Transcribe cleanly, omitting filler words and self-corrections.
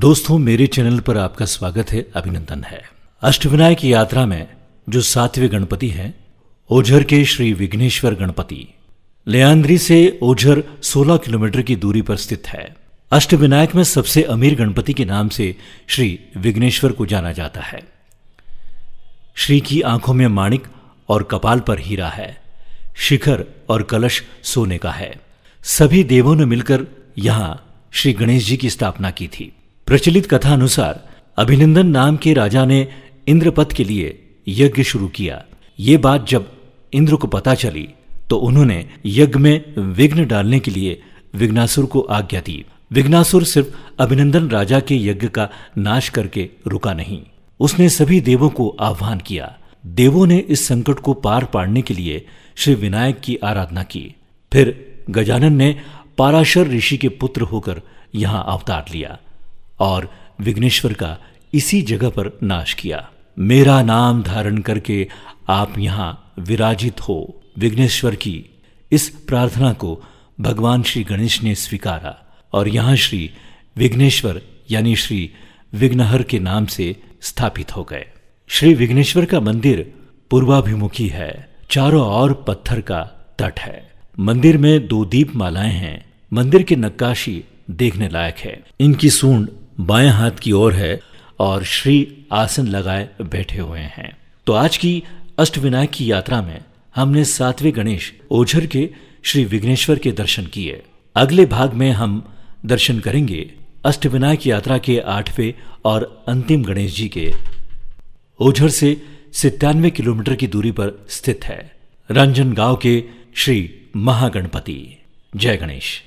दोस्तों, मेरे चैनल पर आपका स्वागत है। अभिनंदन है। अष्टविनायक की यात्रा में जो सातवें गणपति हैं, ओझर के श्री विघ्नेश्वर गणपति। लेआंद्री से ओझर 16 किलोमीटर की दूरी पर स्थित है। अष्टविनायक में सबसे अमीर गणपति के नाम से श्री विघ्नेश्वर को जाना जाता है। श्री की आंखों में माणिक और कपाल पर हीरा है। शिखर और कलश सोने का है। सभी देवों ने मिलकर यहां श्री गणेश जी की स्थापना की थी। प्रचलित कथा अनुसार अभिनंदन नाम के राजा ने इंद्रपत के लिए यज्ञ शुरू किया। ये बात जब इंद्र को पता चली तो उन्होंने यज्ञ में विघ्न डालने के लिए विघ्नासुर को आज्ञा दी। विघ्नासुर सिर्फ अभिनंदन राजा के यज्ञ का नाश करके रुका नहीं, उसने सभी देवों को आह्वान किया। देवों ने इस संकट को पार पाड़ने के लिए श्री विनायक की आराधना की। फिर गजानन ने पाराशर ऋषि के पुत्र होकर यहाँ अवतार लिया और विघ्नेश्वर का इसी जगह पर नाश किया। मेरा नाम धारण करके आप यहाँ विराजित हो, विघ्नेश्वर की इस प्रार्थना को भगवान श्री गणेश ने स्वीकारा और यहाँ श्री विघ्नेश्वर यानी श्री विघ्नहर के नाम से स्थापित हो गए। श्री विघ्नेश्वर का मंदिर पूर्वाभिमुखी है। चारों ओर पत्थर का तट है। मंदिर में 2 दीप मालाएं हैं। मंदिर की नक्काशी देखने लायक है। इनकी सूंड बाएं हाथ की ओर है और श्री आसन लगाए बैठे हुए हैं। तो आज की अष्टविनायक की यात्रा में हमने सातवें गणेश ओझर के श्री विघ्नेश्वर के दर्शन किए। अगले भाग में हम दर्शन करेंगे अष्टविनायक यात्रा के 8वें और अंतिम गणेश जी के। ओझर से 97 किलोमीटर की दूरी पर स्थित है रंजन गांव के श्री महागणपति। जय गणेश।